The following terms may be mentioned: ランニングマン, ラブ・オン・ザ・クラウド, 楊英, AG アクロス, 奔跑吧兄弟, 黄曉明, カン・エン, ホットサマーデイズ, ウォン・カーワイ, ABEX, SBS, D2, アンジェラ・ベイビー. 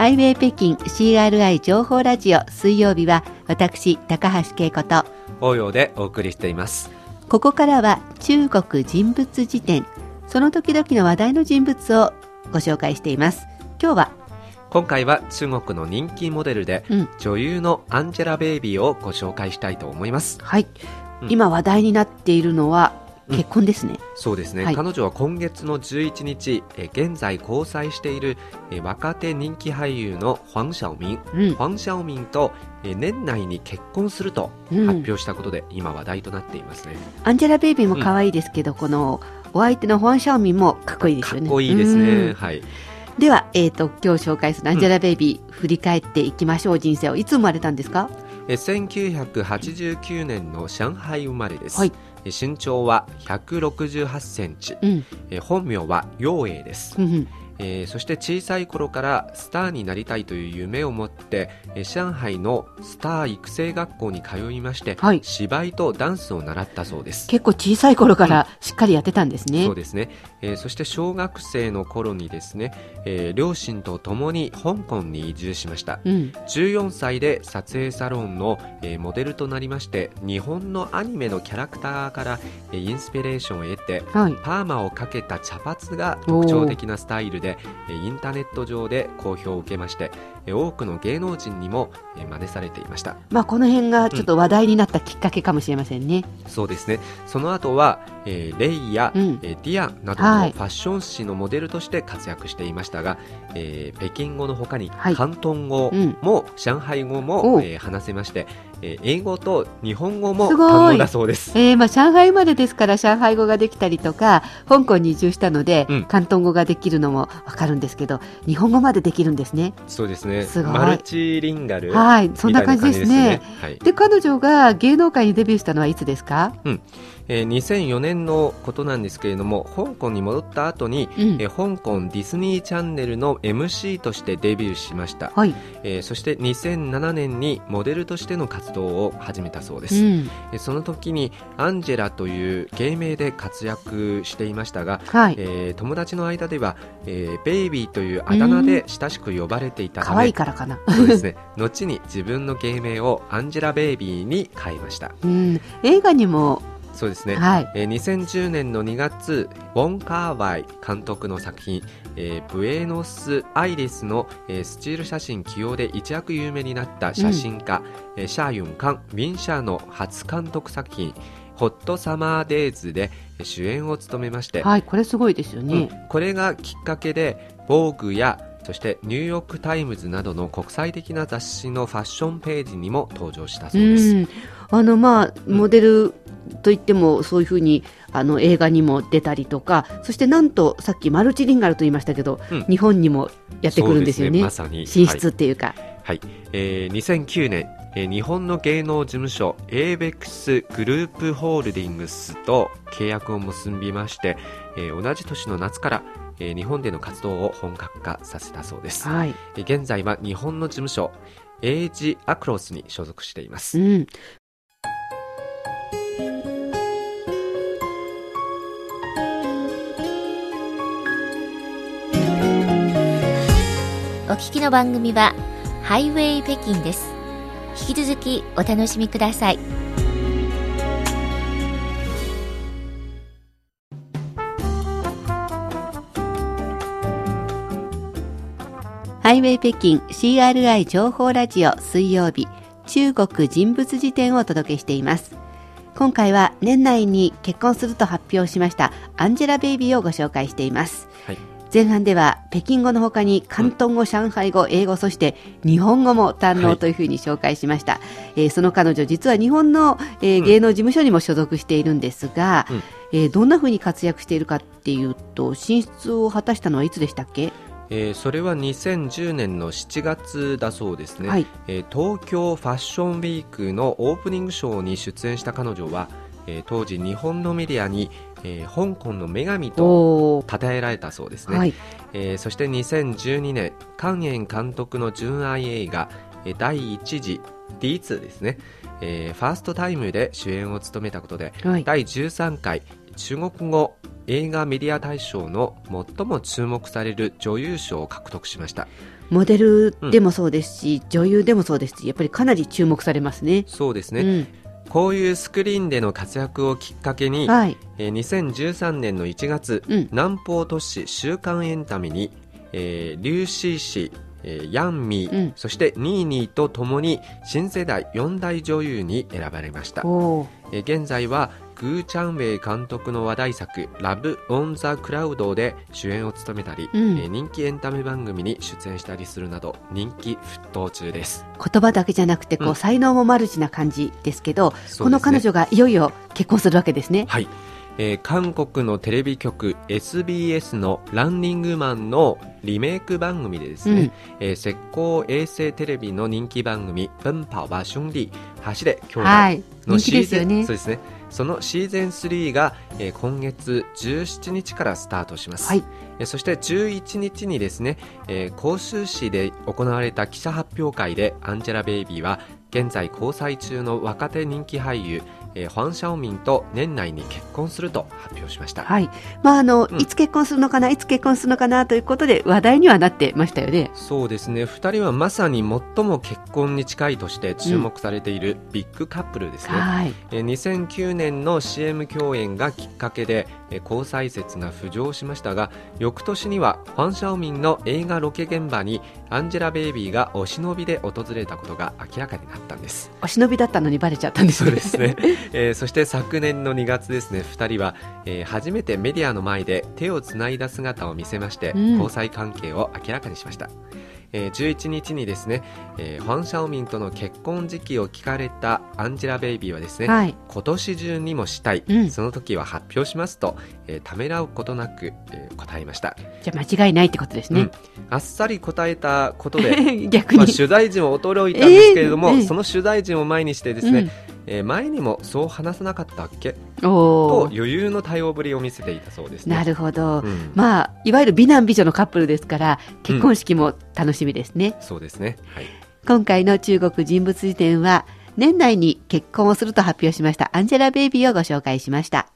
IWAY 北京 CRI 情報ラジオ、水曜日は私高橋恵子と応用でお送りしています。ここからは中国人物辞典、その時々の話題の人物をご紹介しています。今回は中国の人気モデルで、女優のアンジェラ・ベイビーをご紹介したいと思います。はい、今話題になっているのは結婚ですね。そうですね、はい、彼女は今月の11日、現在交際している若手人気俳優の黄曉明と年内に結婚すると発表したことで、今話題となっていますね。アンジェラベイビーも可愛いですけど、このお相手の黄曉明もかっこいいですよね。かっこいいですね。はい、では、今日紹介するアンジェラベイビー、振り返っていきましょう。人生をいつ生まれたんですか？1989年の上海生まれです。はい、身長は168センチ、本名は楊英です、そして小さい頃からスターになりたいという夢を持って、上海のスター育成学校に通いまして、はい、芝居とダンスを習ったそうです。結構小さい頃からしっかりやってたんですね。そうですね、そして小学生の頃にですね、両親と共に香港に移住しました、14歳で撮影サロンの、モデルとなりまして、日本のアニメのキャラクターから、インスピレーションを得て、はい、パーマをかけた茶髪が特徴的なスタイルで、インターネット上で好評を受けまして、多くの芸能人にも真似されていました、この辺がちょっと話題になったきっかけかもしれませんね。そうですね。その後は、レイや、ディアなどのファッション誌のモデルとして活躍していましたが、北京語の他に広東語も、上海語も、話せまして、英語と日本語も堪能だそうです。上海生まれですから、上海語ができたりとか、香港に移住したので、広東語ができるのもわかるんですけど、日本語までできるんですね。そうですね、マルチリンガルみたいな感じですね。そんな感じですね。はい、で、彼女が芸能界にデビューしたのはいつですか？2004年のことなんですけれども、香港に戻った後に、香港ディズニーチャンネルの MC としてデビューしました、はい、そして2007年にモデルとしての活動を始めたそうです、その時にアンジェラという芸名で活躍していましたが、はい、友達の間では、ベイビーというあだ名で親しく呼ばれていたため、可愛いからかなそうですね、後に自分の芸名をアンジェラベイビーに変えました。映画にもそうですね、2010年の2月、ウォン・カーワイ監督の作品、ブエノス・アイレスの、スチール写真起用で一躍有名になった写真家、シャ・ユン・カン・ウィン・シャーの初監督作品、ホットサマーデイズで主演を務めまして、はい、これすごいですよね、これがきっかけで、ボーグやそしてニューヨークタイムズなどの国際的な雑誌のファッションページにも登場したそうです。モデルといっても、そういうふうに映画にも出たりとか、そしてなんとさっきマルチリンガルと言いましたけど、日本にもやってくるんですよね。そうですね、まさに進出っていうか、2009年日本の芸能事務所 ABEX グループホールディングスと契約を結びまして、同じ年の夏から日本での活動を本格化させたそうです、現在は日本の事務所 AG アクロスに所属しています、お聞きの番組はハイウェイ北京です。引き続きお楽しみください。ハイウェイ北京 CRI 情報ラジオ、水曜日、中国人物辞典をお届けしています。今回は年内に結婚すると発表しましたアンジェラベイビーをご紹介しています。前半では北京語の他に広東語、上海語、英語、そして日本語も堪能というふうに紹介しました、その彼女、実は日本の、芸能事務所にも所属しているんですが、どんなふうに活躍しているかっていうと、進出を果たしたのはいつでしたっけ？それは2010年の7月だそうですね、東京ファッションウィークのオープニングショーに出演した彼女は、当時日本のメディアに、香港の女神と称えられたそうですね、そして2012年、カン・エン監督の純愛映画第1次 D2 ですね、ファーストタイムで主演を務めたことで、第13回中国語映画メディア大賞の最も注目される女優賞を獲得しました。モデルでもそうですし、女優でもそうですし、やっぱりかなり注目されますね。そうですね、こういうスクリーンでの活躍をきっかけに、2013年の1月、南方都市週刊エンタメに、リュウシー氏、ヤンミー、そしてニーニーとともに新世代4大女優に選ばれました。現在はグーチャンウェイ監督の話題作ラブ・オン・ザ・クラウドで主演を務めたり、人気エンタメ番組に出演したりするなど人気沸騰中です。言葉だけじゃなくてこう、才能もマルチな感じですけど、この彼女がいよいよ結婚するわけですね。はい、韓国のテレビ局 SBS のランニングマンのリメイク番組でですね、石膏衛星テレビの人気番組奔跑吧兄弟走れ兄弟のシーズン、そうですね、そのシーズン3が、今月17日からスタートします。そして11日にですね、広州市で行われた記者発表会でアンジェラベイビーは現在交際中の若手人気俳優、ホアン・シャオミンと年内に結婚すると発表しました。いつ結婚するのかな、いつ結婚するのかなということで話題にはなってましたよね。そうですね、2人はまさに最も結婚に近いとして注目されているビッグカップルですね。2009年の CM 共演がきっかけで交際説が浮上しましたが、翌年にはホアン・シャオミンの映画ロケ現場にアンジェラ・ベイビーがお忍びで訪れたことが明らかになったんです。お忍びだったのにバレちゃったんですね。そうですねそして昨年の2月ですね、2人は、初めてメディアの前で手をつないだ姿を見せまして、交際関係を明らかにしました。11日にですね、ホアン・シャオミンとの結婚時期を聞かれたアンジェラ・ベイビーはですね、今年中にもしたい、その時は発表しますと、ためらうことなく、答えました。じゃあ間違いないってことですね。あっさり答えたことで逆に、取材陣は驚いたんですけれども、その取材陣を前にしてですね、前にもそう話さなかったっけと余裕の対応ぶりを見せていたそうですね。なるほど、いわゆる美男美女のカップルですから結婚式も楽しみですね。そうですね、今回の中国人物辞典は年内に結婚をすると発表しましたアンジェラベイビーをご紹介しました。